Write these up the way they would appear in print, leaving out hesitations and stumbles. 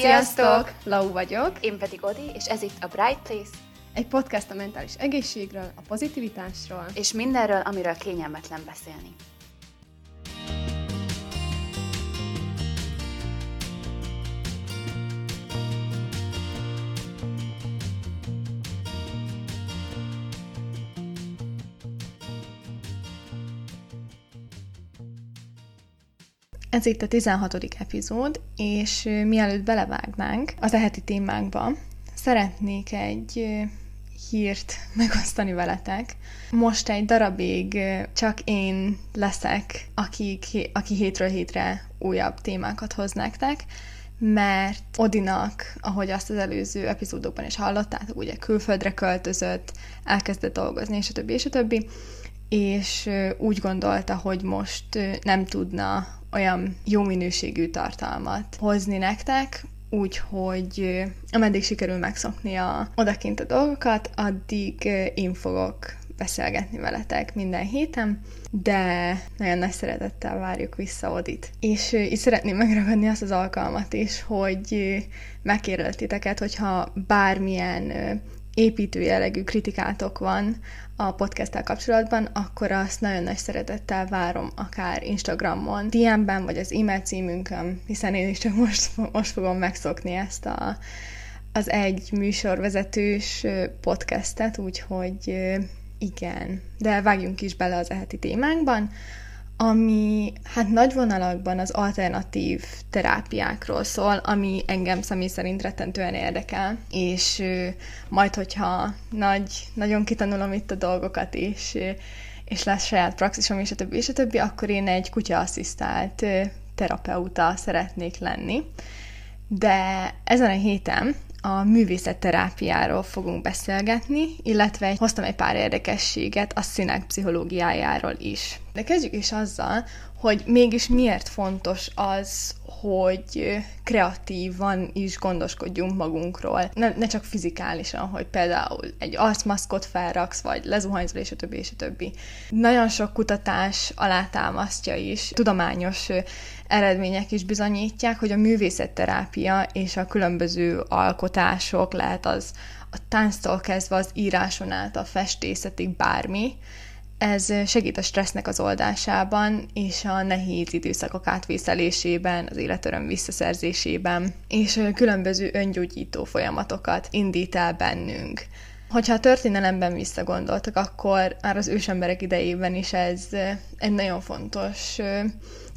Sziasztok! Lau vagyok. Én pedig Odi, és ez itt a Bright Place. Egy podcast a mentális egészségről, a pozitivitásról. És mindenről, amiről kényelmetlen beszélni. Ez itt a 16. epizód, és mielőtt belevágnánk az eheti témánkba, szeretnék egy hírt megosztani veletek. Most egy darabig csak én leszek, aki hétről hétre újabb témákat hoz nektek, mert Odinak, ahogy azt az előző epizódokban is hallottátok, ugye külföldre költözött, elkezdett dolgozni, és a többi, és úgy gondolta, hogy most nem tudna olyan jó minőségű tartalmat hozni nektek, úgyhogy ameddig sikerül megszoknia odakint a dolgokat, addig én fogok beszélgetni veletek minden héten, de nagyon nagy szeretettel várjuk vissza Odit. És így szeretném megragadni azt az alkalmat is, hogy megkérlek titeket, hogyha bármilyen építő jellegű kritikátok van a podcasttel kapcsolatban, akkor azt nagyon nagy szeretettel várom, akár Instagramon, DM-ben, vagy az e-mail címünkön, hiszen én is csak most fogom megszokni ezt az egy műsorvezetős podcastet, úgyhogy igen. De vágjunk is bele az eheti témánkban, ami hát nagy vonalakban az alternatív terápiákról szól, ami engem személy szerint rettentően érdekel, és majd, hogyha nagyon kitanulom itt a dolgokat, és lesz saját praxisom, és a többi, akkor én egy kutyaasszisztált terapeuta szeretnék lenni. De ezen a héten a művészetterápiáról fogunk beszélgetni, illetve hoztam egy pár érdekességet a színek pszichológiájáról is. De kezdjük is azzal, hogy mégis miért fontos az, hogy kreatívan is gondoskodjunk magunkról. Ne csak fizikálisan, hogy például egy arcmaszkot felraksz, vagy lezuhanyzol, és a többi. Nagyon sok kutatás alátámasztja is, tudományos eredmények is bizonyítják, hogy a művészetterápia és a különböző alkotások, lehet az a tánctól kezdve az íráson át a festészetig bármi, ez segít a stressznek az oldásában, és a nehéz időszakok átvészelésében, az életöröm visszaszerzésében, és különböző öngyógyító folyamatokat indít el bennünk. Hogyha a történelemben visszagondoltak, akkor már az ősemberek idejében is ez egy nagyon fontos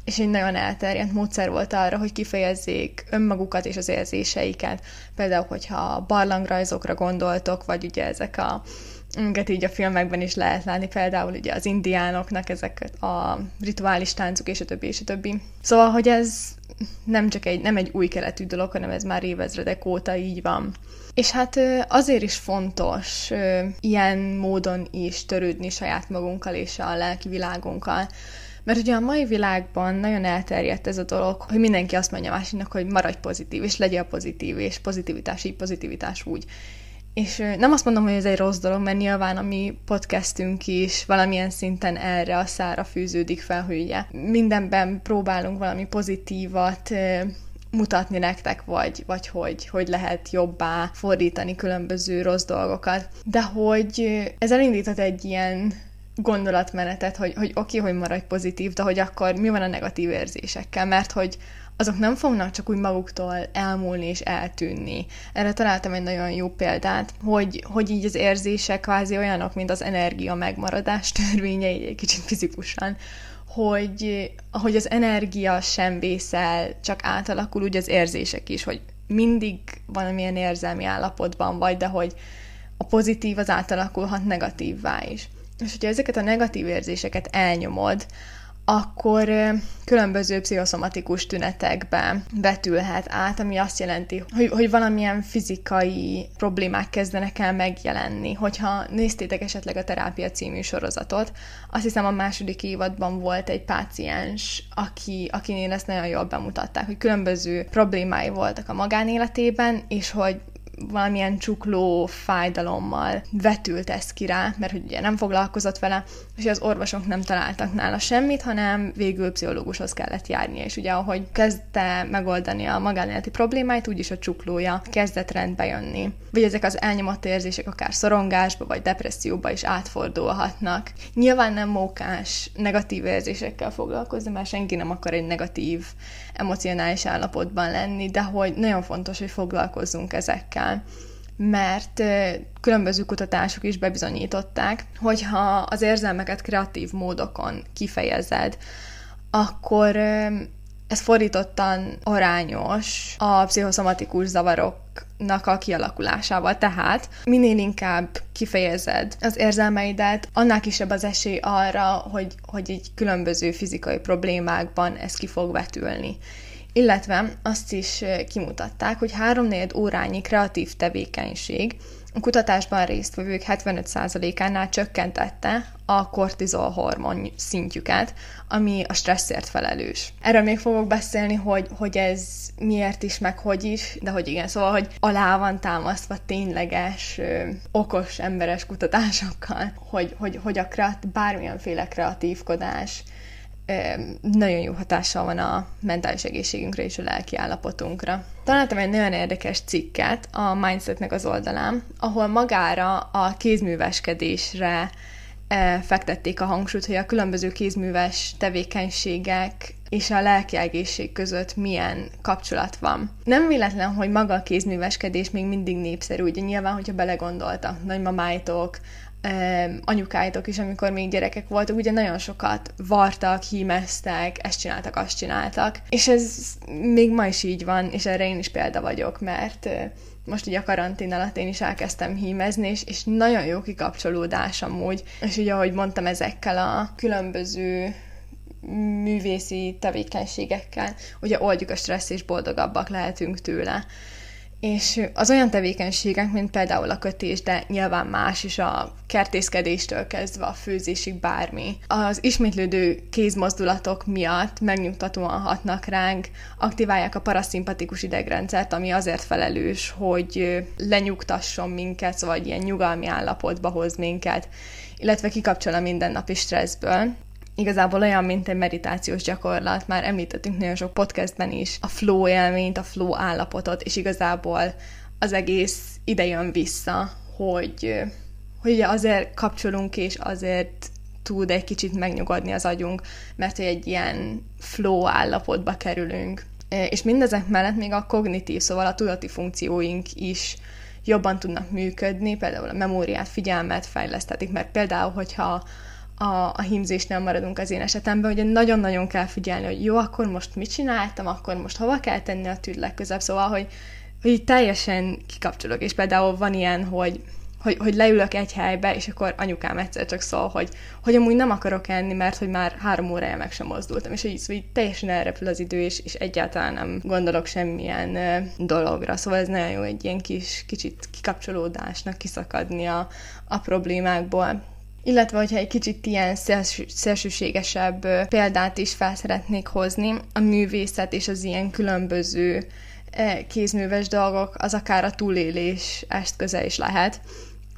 és egy nagyon elterjedt módszer volt arra, hogy kifejezzék önmagukat és az érzéseiket. Például, hogyha barlangrajzokra gondoltok, vagy ugye ezek amiket így a filmekben is lehet látni, például ugye az indiánoknak ezek a rituális táncok, és a többi. Szóval, hogy ez nem egy új keletű dolog, hanem ez már évezredek óta így van. És hát azért is fontos ilyen módon is törődni saját magunkkal és a lelki világunkkal, mert ugye a mai világban nagyon elterjedt ez a dolog, hogy mindenki azt mondja másiknak, hogy maradj pozitív, és legyél pozitív, és pozitivitás így, pozitivitás úgy. És nem azt mondom, hogy ez egy rossz dolog, mert nyilván a mi podcastünk is valamilyen szinten erre a szára fűződik fel, hogy ugye mindenben próbálunk valami pozitívat mutatni nektek, vagy hogy lehet jobbá fordítani különböző rossz dolgokat. De hogy ez elindított egy ilyen gondolatmenetet, hogy oké, hogy maradj pozitív, de hogy akkor mi van a negatív érzésekkel, mert hogy azok nem fognak csak úgy maguktól elmúlni és eltűnni. Erre találtam egy nagyon jó példát, hogy így az érzések kvázi olyanok, mint az energia megmaradás törvénye, így egy kicsit fizikusan, hogy az energia sem vészel, csak átalakul úgy az érzések is, hogy mindig valamilyen érzelmi állapotban vagy, de hogy a pozitív az átalakulhat negatívvá is. És hogyha ezeket a negatív érzéseket elnyomod, akkor különböző pszichoszomatikus tünetekbe vetülhet át, ami azt jelenti, hogy valamilyen fizikai problémák kezdenek el megjelenni. Hogyha néztétek esetleg a Terápia című sorozatot, azt hiszem a 2. évadban volt egy páciens, akinél ezt nagyon jól bemutatták, hogy különböző problémái voltak a magánéletében, és hogy valamilyen csukló fájdalommal vetültesz ki rá, mert hogy ugye nem foglalkozott vele, és az orvosok nem találtak nála semmit, hanem végül pszichológushoz kellett járnia, és ugye ahogy kezdte megoldani a magánéleti problémáit, úgyis a csuklója kezdett rendbe jönni. Vagy ezek az elnyomott érzések akár szorongásba, vagy depresszióba is átfordulhatnak. Nyilván nem mókás negatív érzésekkel foglalkozni, mert senki nem akar egy negatív, emocionális állapotban lenni, de hogy nagyon fontos, hogy foglalkozzunk ezekkel. Mert különböző kutatások is bebizonyították, hogyha az érzelmeket kreatív módokon kifejezed, akkor ez fordítottan arányos a pszichoszomatikus zavaroknak a kialakulásával. Tehát minél inkább kifejezed az érzelmeidet, annál kisebb az esély arra, hogy így különböző fizikai problémákban ez ki fog vetülni. Illetve azt is kimutatták, hogy 3-4 órányi kreatív tevékenység a kutatásban résztvevők 75%-ánál csökkentette a kortizol hormon szintjüket, ami a stresszért felelős. Erről még fogok beszélni, hogy ez miért is, meg hogy is, de hogy igen, szóval, hogy alá van támasztva tényleges, okos, emberes kutatásokkal, hogy a bármilyenféle kreatívkodás nagyon jó hatással van a mentális egészségünkre és a lelki állapotunkra. Találtam egy nagyon érdekes cikket a Mindsetnek az oldalán, ahol magára a kézműveskedésre fektették a hangsúlyt, hogy a különböző kézműves tevékenységek és a lelki egészség között milyen kapcsolat van. Nem véletlen, hogy maga a kézműveskedés még mindig népszerű, ugye nyilván, hogyha belegondoltak, nagymamáitok, anyukáitok is, amikor még gyerekek voltak, ugye nagyon sokat vartak, hímeztek, ezt csináltak, azt csináltak, és ez még ma is így van, és erre én is példa vagyok, mert most ugye a karantén alatt én is elkezdtem hímezni, és nagyon jó kikapcsolódás amúgy, és ugye ahogy mondtam, ezekkel a különböző művészi tevékenységekkel, ugye oldjuk a stressz, és boldogabbak lehetünk tőle. És az olyan tevékenységek, mint például a kötés, de nyilván más is, a kertészkedéstől kezdve a főzésig bármi. Az ismétlődő kézmozdulatok miatt megnyugtatóan hatnak ránk, aktiválják a paraszimpatikus idegrendszert, ami azért felelős, hogy lenyugtasson minket, szóval ilyen nyugalmi állapotba hoz minket, illetve kikapcsol a mindennapi stresszből. Igazából olyan, mint egy meditációs gyakorlat, már említettünk nagyon sok podcastben is, a flow élményt, a flow állapotot, és igazából az egész ide jön vissza, hogy ugye azért kapcsolunk, és azért tud egy kicsit megnyugodni az agyunk, mert hogy egy ilyen flow állapotba kerülünk. És mindezek mellett még a kognitív, szóval a tudati funkcióink is jobban tudnak működni, például a memóriát, figyelmet fejlesztetik, mert például, hogyha a hímzésnél maradunk az én esetemben, ugye nagyon-nagyon kell figyelni, hogy jó, akkor most mit csináltam, akkor most hova kell tenni a tűt legközebb, szóval, hogy így teljesen kikapcsolok, és például van ilyen, hogy leülök egy helybe, és akkor anyukám egyszer csak szól, hogy amúgy nem akarok enni, mert hogy már 3 órája meg sem mozdultam, és így teljesen elrepül az idő, és egyáltalán nem gondolok semmilyen dologra. Szóval ez nagyon jó egy ilyen kicsit kikapcsolódásnak, kiszakadni a problémákból. Illetve, hogyha egy kicsit ilyen szélsőségesebb példát is fel szeretnék hozni, a művészet és az ilyen különböző kézműves dolgok, az akár a túlélés eszköze is lehet.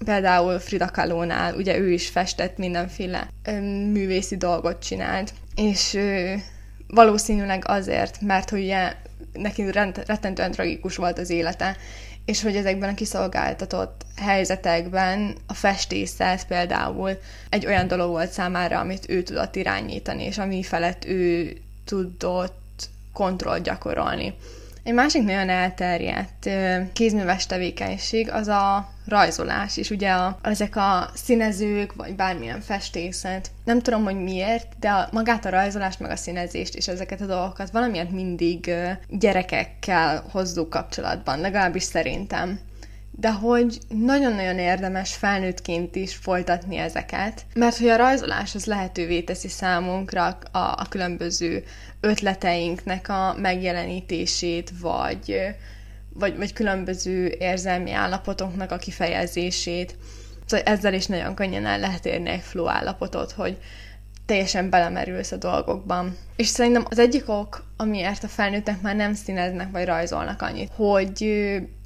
Például Frida Kahlo-nál, ugye ő is festett, mindenféle művészi dolgot csinált, és valószínűleg azért, mert hogy ugye neki rettentően tragikus volt az élete, és hogy ezekben a kiszolgáltatott helyzetekben a festészet például egy olyan dolog volt számára, amit ő tudott irányítani, és ami felett ő tudott kontrollt gyakorolni. Egy másik nagyon elterjedt kézműves tevékenység az a rajzolás, és ugye ezek a színezők, vagy bármilyen festészet. Nem tudom, hogy miért, de magát a rajzolást, meg a színezést, és ezeket a dolgokat valamiért mindig gyerekekkel hozzuk kapcsolatban, legalábbis szerintem. De hogy nagyon-nagyon érdemes felnőttként is folytatni ezeket, mert hogy a rajzolás az lehetővé teszi számunkra a különböző ötleteinknek a megjelenítését, vagy különböző érzelmi állapotoknak a kifejezését. Szóval ezzel is nagyon könnyen el lehet érni egy flow állapotot, hogy teljesen belemerülsz a dolgokban. És szerintem az egyik ok, amiért a felnőttek már nem színeznek, vagy rajzolnak annyit, hogy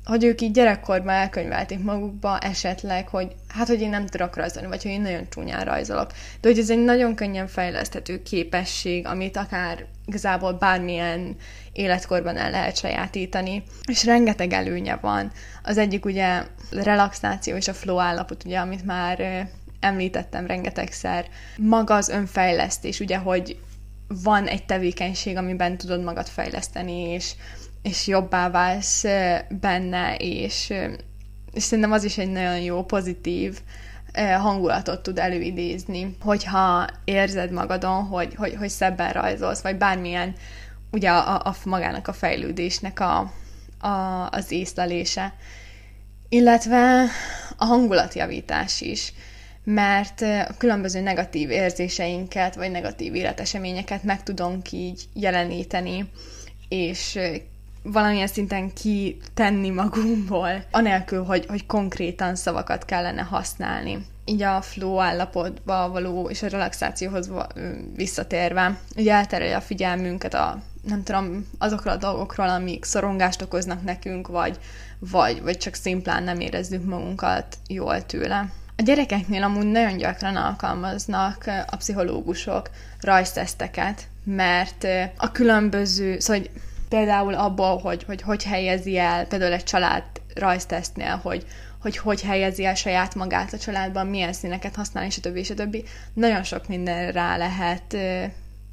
hogy ők így gyerekkorban elkönyvelték magukba esetleg, hogy hát, hogy én nem tudok rajzolni, vagy hogy én nagyon csúnyán rajzolok. De hogy ez egy nagyon könnyen fejleszthető képesség, amit akár igazából bármilyen életkorban el lehet sajátítani. És rengeteg előnye van. Az egyik ugye a relaxáció és a flow állapot, ugye, amit már említettem rengetegszer. Maga az önfejlesztés, ugye, hogy van egy tevékenység, amiben tudod magad fejleszteni, és jobbá válsz benne, és szerintem az is egy nagyon jó, pozitív hangulatot tud előidézni, hogyha érzed magadon, hogy szebben rajzolsz, vagy bármilyen ugye a magának a fejlődésnek az észlelése. Illetve a hangulatjavítás is, mert a különböző negatív érzéseinket, vagy negatív életeseményeket meg tudunk így jeleníteni, és valamilyen szinten kitenni magunkból, anélkül, hogy konkrétan szavakat kellene használni. Így a flow állapotba való és a relaxációhoz visszatérve, ugye elterelje a figyelmünket azokra a dolgokról, amik szorongást okoznak nekünk, vagy csak szimplán nem érezzük magunkat jól tőle. A gyerekeknél amúgy nagyon gyakran alkalmaznak a pszichológusok rajzteszteket, mert a különböző, szóval például abból, hogy helyezi el, például egy család rajztesztnél, hogy helyezi el saját magát a családban, milyen színeket használ, és a többi. Nagyon sok mindenre rá lehet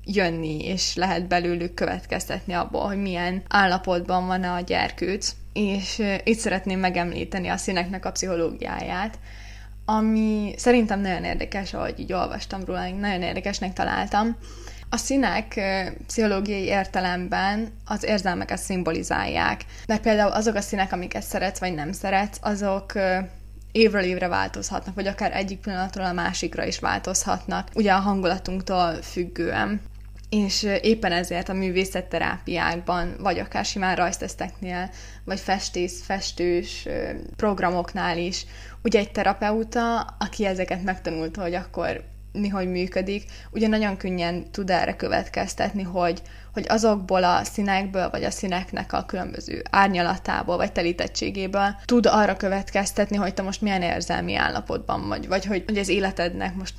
jönni, és lehet belőlük következtetni abból, hogy milyen állapotban van a gyerkőc. És itt szeretném megemlíteni a színeknek a pszichológiáját, ami szerintem nagyon érdekes, ahogy így olvastam róla, nagyon érdekesnek találtam. A színek pszichológiai értelemben az érzelmeket szimbolizálják. Mert például azok a színek, amiket szeretsz vagy nem szeretsz, azok évről évre változhatnak, vagy akár egyik pillanatról a másikra is változhatnak, ugye a hangulatunktól függően. És éppen ezért a művészetterápiákban, vagy akár simán rajzteszteknél, vagy festős programoknál is, ugye egy terapeuta, aki ezeket megtanulta, hogy akkor mi hogy működik, ugye nagyon könnyen tud erre következtetni, hogy azokból a színekből, vagy a színeknek a különböző árnyalatából, vagy telítettségéből tud arra következtetni, hogy te most milyen érzelmi állapotban vagy hogy az életednek most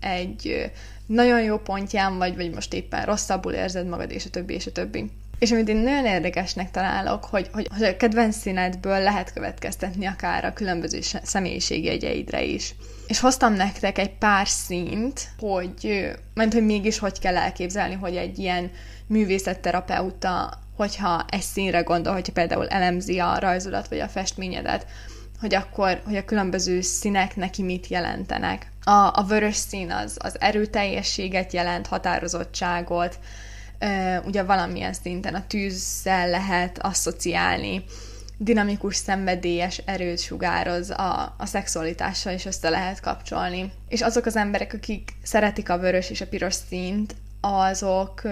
egy nagyon jó pontján vagy most éppen rosszabbul érzed magad, és a többi. És amit én nagyon érdekesnek találok, hogy a kedvenc színedből lehet következtetni akár a különböző személyiségjegyeidre is. És hoztam nektek egy pár színt, hogy mégis hogy kell elképzelni, hogy egy ilyen művészetterapeuta, hogyha egy színre gondol, hogyha például elemzi a rajzodat vagy a festményedet, hogy a különböző színek neki mit jelentenek. A vörös szín az erőteljességet jelent, határozottságot, ugye valamilyen szinten a tűzzel lehet asszociálni, dinamikus, szenvedélyes erőt sugároz, a szexualitással is össze lehet kapcsolni. És azok az emberek, akik szeretik a vörös és a piros színt, azok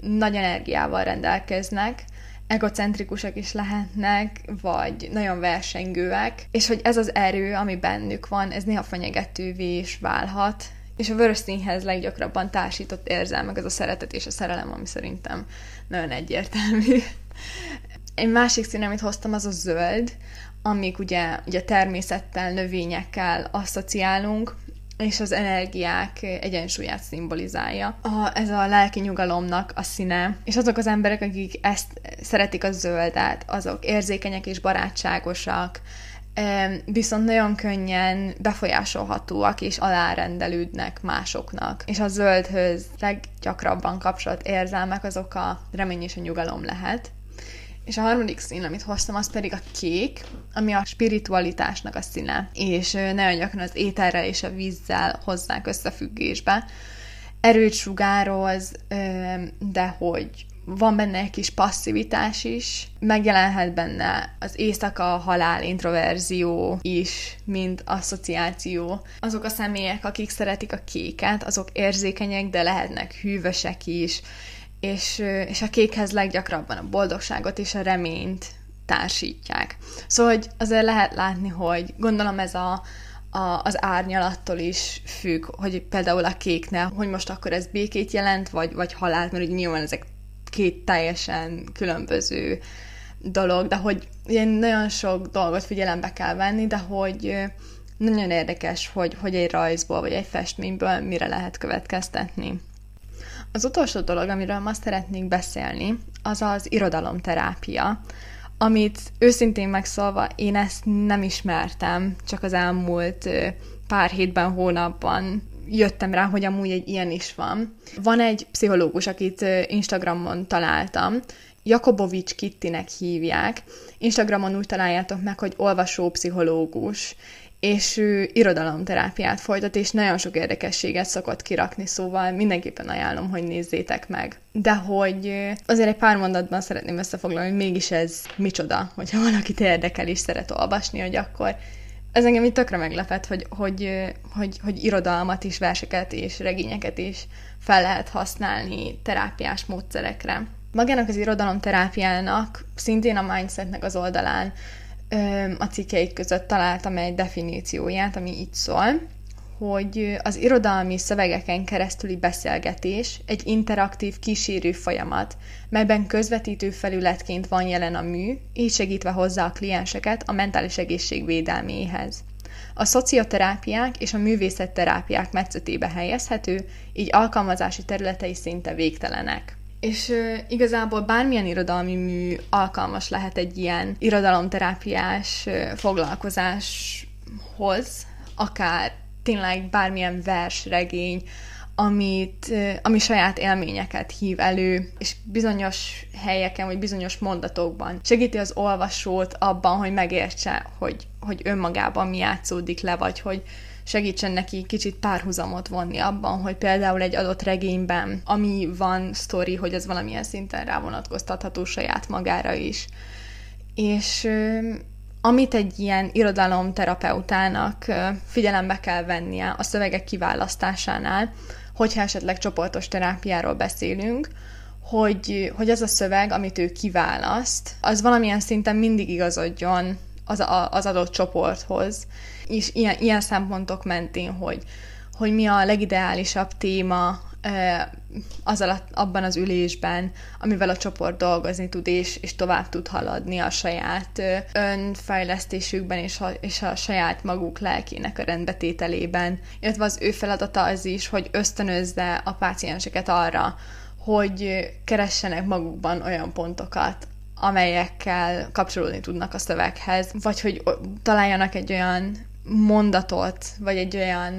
nagy energiával rendelkeznek, egocentrikusak is lehetnek, vagy nagyon versengőek, és hogy ez az erő, ami bennük van, ez néha fenyegetővé is válhat, és a vörös színhez leggyakrabban társított érzelmek az a szeretet és a szerelem, ami szerintem nagyon egyértelmű. Egy másik szín, amit hoztam, az a zöld, amik ugye természettel, növényekkel asszociálunk, és az energiák egyensúlyát szimbolizálja. Ez a lelki nyugalomnak a színe, és azok az emberek, akik ezt szeretik, a zöldet, azok érzékenyek és barátságosak, viszont nagyon könnyen befolyásolhatóak és alárendelődnek másoknak. És a zöldhöz leggyakrabban kapcsolt érzelmek azok a remény és a nyugalom lehet. És a harmadik szín, amit hoztam, az pedig a kék, ami a spiritualitásnak a színe, és nagyon gyakran az ételrel és a vízzel hozzák összefüggésbe. Erőt sugároz, de hogy van benne egy kis passzivitás is, megjelenhet benne az éjszaka, halál, introverzió is, mint asszociáció. Azok a személyek, akik szeretik a kéket, azok érzékenyek, de lehetnek hűvösek is, és a kékhez leggyakrabban a boldogságot és a reményt társítják. Szóval hogy azért lehet látni, hogy gondolom ez az árnyalattól is függ, hogy például a kéknél, hogy most akkor ez békét jelent, vagy halált, mert ugye nyilván ezek két teljesen különböző dolog, de hogy ilyen nagyon sok dolgot figyelembe kell venni, de hogy nagyon érdekes, hogy egy rajzból, vagy egy festményből mire lehet következtetni. Az utolsó dolog, amiről ma szeretnék beszélni, az az irodalomterápia, amit őszintén megszólva én ezt nem ismertem, csak az elmúlt pár hétben, hónapban jöttem rá, hogy amúgy egy ilyen is van. Van egy pszichológus, akit Instagramon találtam, Jakobovics Kittinek hívják. Instagramon úgy találjátok meg, hogy olvasópszichológus, és ő irodalomterápiát folytat, és nagyon sok érdekességet szokott kirakni, szóval mindenképpen ajánlom, hogy nézzétek meg. De hogy azért egy pár mondatban szeretném összefoglalni, hogy mégis ez micsoda, hogyha valakit érdekel és szeret olvasni, hogy akkor ez engem így tökre meglepett, hogy irodalmat is, verseket és regényeket is fel lehet használni terápiás módszerekre. Magának az irodalomterápiának, szintén a Mindsetnek az oldalán a cikkeik között találtam egy definícióját, ami így szól, hogy az irodalmi szövegeken keresztüli beszélgetés egy interaktív kísérő folyamat, melyben közvetítő felületként van jelen a mű, így segítve hozzá a klienseket a mentális egészség védelméhez. A szocioterápiák és a művészetterápiák metszetébe helyezhető, így alkalmazási területei szinte végtelenek. És igazából bármilyen irodalmi mű alkalmas lehet egy ilyen irodalomterápiás foglalkozáshoz, akár tényleg bármilyen versregény, ami saját élményeket hív elő, és bizonyos helyeken, vagy bizonyos mondatokban segíti az olvasót abban, hogy megértse, hogy önmagában mi játszódik le, vagy hogy segítsen neki kicsit párhuzamot vonni abban, hogy például egy adott regényben, ami van sztori, hogy az valamilyen szinten rávonatkoztatható saját magára is. És amit egy ilyen irodalomterapeutának figyelembe kell vennie a szövegek kiválasztásánál, hogyha esetleg csoportos terápiáról beszélünk, hogy az a szöveg, amit ő kiválaszt, az valamilyen szinten mindig igazodjon az adott csoporthoz, és ilyen szempontok mentén, hogy mi a legideálisabb téma abban az ülésben, amivel a csoport dolgozni tud, és tovább tud haladni a saját önfejlesztésükben, és a saját maguk lelkének a rendbetételében. Illetve az ő feladata az is, hogy ösztönözze a pácienseket arra, hogy keressenek magukban olyan pontokat, amelyekkel kapcsolódni tudnak a szöveghez, vagy hogy találjanak egy olyan mondatot, vagy egy olyan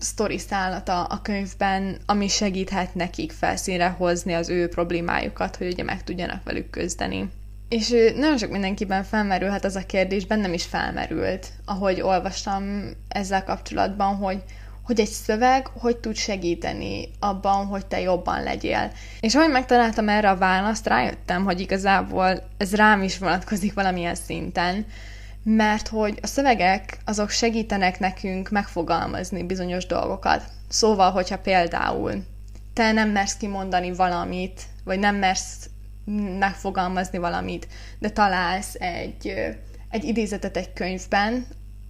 sztoriszálat a könyvben, ami segíthet nekik felszínre hozni az ő problémájukat, hogy ugye meg tudjanak velük küzdeni. És nagyon sok mindenkiben felmerülhet az a kérdés, bennem is felmerült, ahogy olvastam ezzel kapcsolatban, hogy egy szöveg hogy tud segíteni abban, hogy te jobban legyél. És ahogy megtaláltam erre a választ, rájöttem, hogy igazából ez rám is vonatkozik valamilyen szinten, mert hogy a szövegek azok segítenek nekünk megfogalmazni bizonyos dolgokat. Szóval, hogyha például te nem mersz kimondani valamit, vagy nem mersz megfogalmazni valamit, de találsz egy idézetet egy könyvben,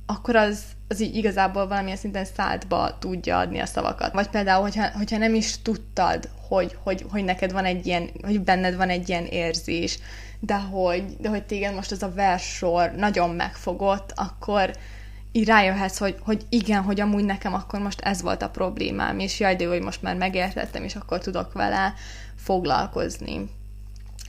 akkor az így igazából valamilyen szinten szádba tudja adni a szavakat. Vagy például, hogyha nem is tudtad, hogy neked van egy ilyen, hogy benned van egy ilyen érzés, de hogy téged most ez a verssor nagyon megfogott, akkor így rájöhetsz, hogy igen, hogy amúgy nekem akkor most ez volt a problémám, és jaj, de jó, hogy most már megértettem, és akkor tudok vele foglalkozni.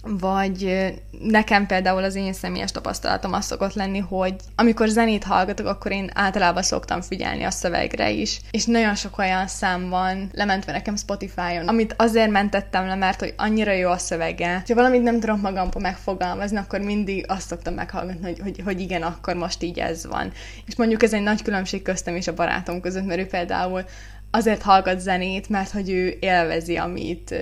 Vagy nekem például az én személyes tapasztalatom az szokott lenni, hogy amikor zenét hallgatok, akkor én általában szoktam figyelni a szövegre is, és nagyon sok olyan szám van lementve nekem Spotify-on, amit azért mentettem le, mert hogy annyira jó a szövege. Ha valamit nem tudom magamban megfogalmazni, akkor mindig azt szoktam meghallgatni, hogy igen, akkor most így ez van. És mondjuk ez egy nagy különbség köztem és a barátom között, mert ő például azért hallgat zenét, mert hogy ő élvezi, amit...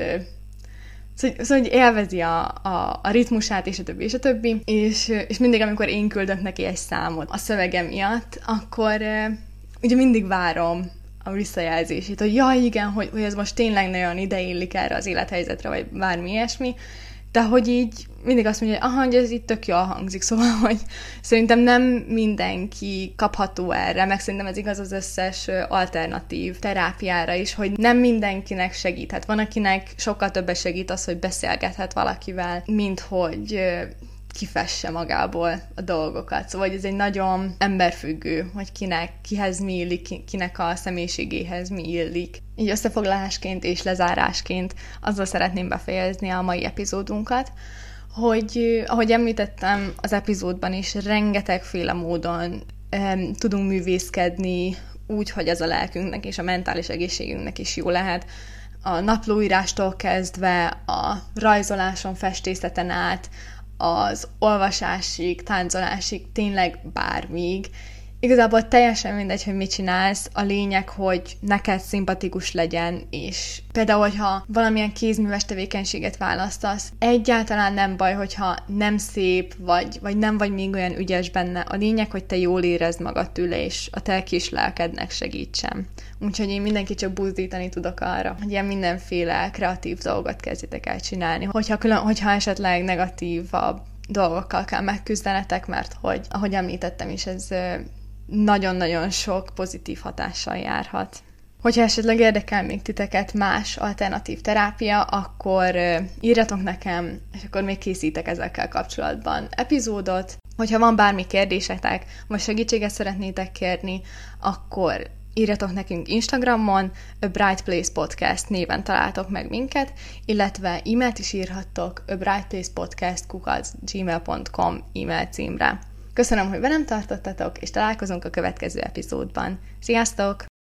Szóval, hogy élvezi a ritmusát, és a többi, és a többi. És mindig, amikor én küldök neki egy számot a szövegem miatt, akkor ugye mindig várom a visszajelzését, hogy jaj, igen, hogy ez most tényleg nagyon ideillik erre az élethelyzetre, vagy bármi ilyesmi. de hogy így mindig azt mondja, hogy aha, hogy ez itt tök jól hangzik, szóval, hogy szerintem nem mindenki kapható erre, meg szerintem ez igaz az összes alternatív terápiára is, hogy nem mindenkinek segíthet. Van, akinek sokkal többet segít az, hogy beszélgethet valakivel, mint hogy kifesse magából a dolgokat. Szóval ez egy nagyon emberfüggő, hogy kihez mi illik, kinek a személyiségéhez mi illik. Így összefoglalásként és lezárásként azzal szeretném befejezni a mai epizódunkat, hogy ahogy említettem az epizódban is, rengetegféle módon tudunk művészkedni úgy, hogy ez a lelkünknek és a mentális egészségünknek is jó lehet. A naplóírástól kezdve, a rajzoláson, festészeten át, az olvasásig, táncolásig, tényleg bármíg. Igazából teljesen mindegy, hogy mit csinálsz, a lényeg, hogy neked szimpatikus legyen, és például, hogyha valamilyen kézműves tevékenységet választasz, egyáltalán nem baj, hogyha nem szép vagy nem vagy még olyan ügyes benne. A lényeg, hogy te jól érezd magad tőle, és a te kis lelkednek segítsen. Úgyhogy én mindenki csak buzdítani tudok arra, hogy ilyen mindenféle kreatív dolgot kezdjetek el csinálni. Hogyha esetleg negatívabb dolgokkal kell megküzdenetek, mert hogy, ahogy említettem is, ez nagyon-nagyon sok pozitív hatással járhat. Hogyha esetleg érdekel még titeket más alternatív terápia, akkor írjatok nekem, és akkor még készítek ezekkel kapcsolatban epizódot. Hogyha van bármi kérdésetek, vagy segítséget szeretnétek kérni, akkor írjatok nekünk Instagramon, a Bright Place Podcast néven találtok meg minket, illetve e-mailt is írhattok a brightplacepodcast@gmail.com e-mail címre. Köszönöm, hogy velem tartottatok, és találkozunk a következő epizódban. Sziasztok!